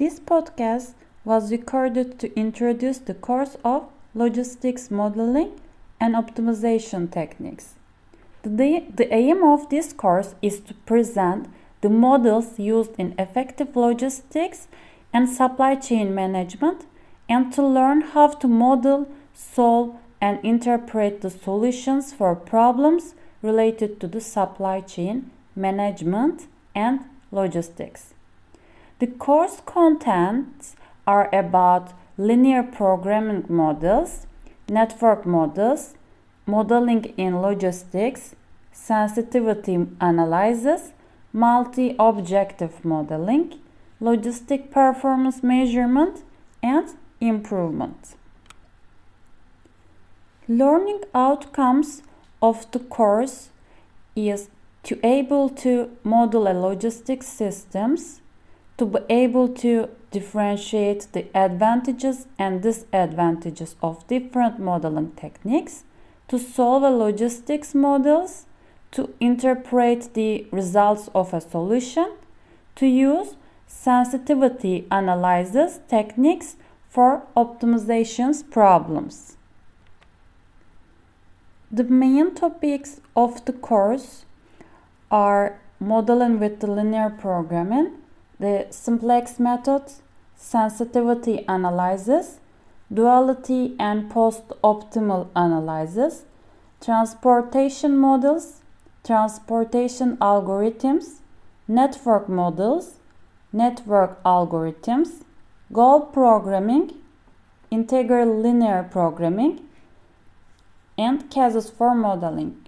This podcast was recorded to introduce the course of Logistics Modeling and Optimization Techniques. The aim of this course is to present the models used in effective logistics and supply chain management, and to learn how to model, solve, and interpret the solutions for problems related to the supply chain management and logistics. The course contents are about linear programming models, network models, modeling in logistics, sensitivity analysis, multi-objective modeling, logistic performance measurement, and improvement. Learning outcomes of the course is to be able to model a logistics systems, to be able to differentiate the advantages and disadvantages of different modeling techniques, to solve a logistics models, to interpret the results of a solution, to use sensitivity analysis techniques for optimizations problems. The main topics of the course are modeling with the linear programming, the simplex method, sensitivity analysis, duality and post-optimal analysis, transportation models, transportation algorithms, network models, network algorithms, goal programming, integral linear programming, and cases for modeling.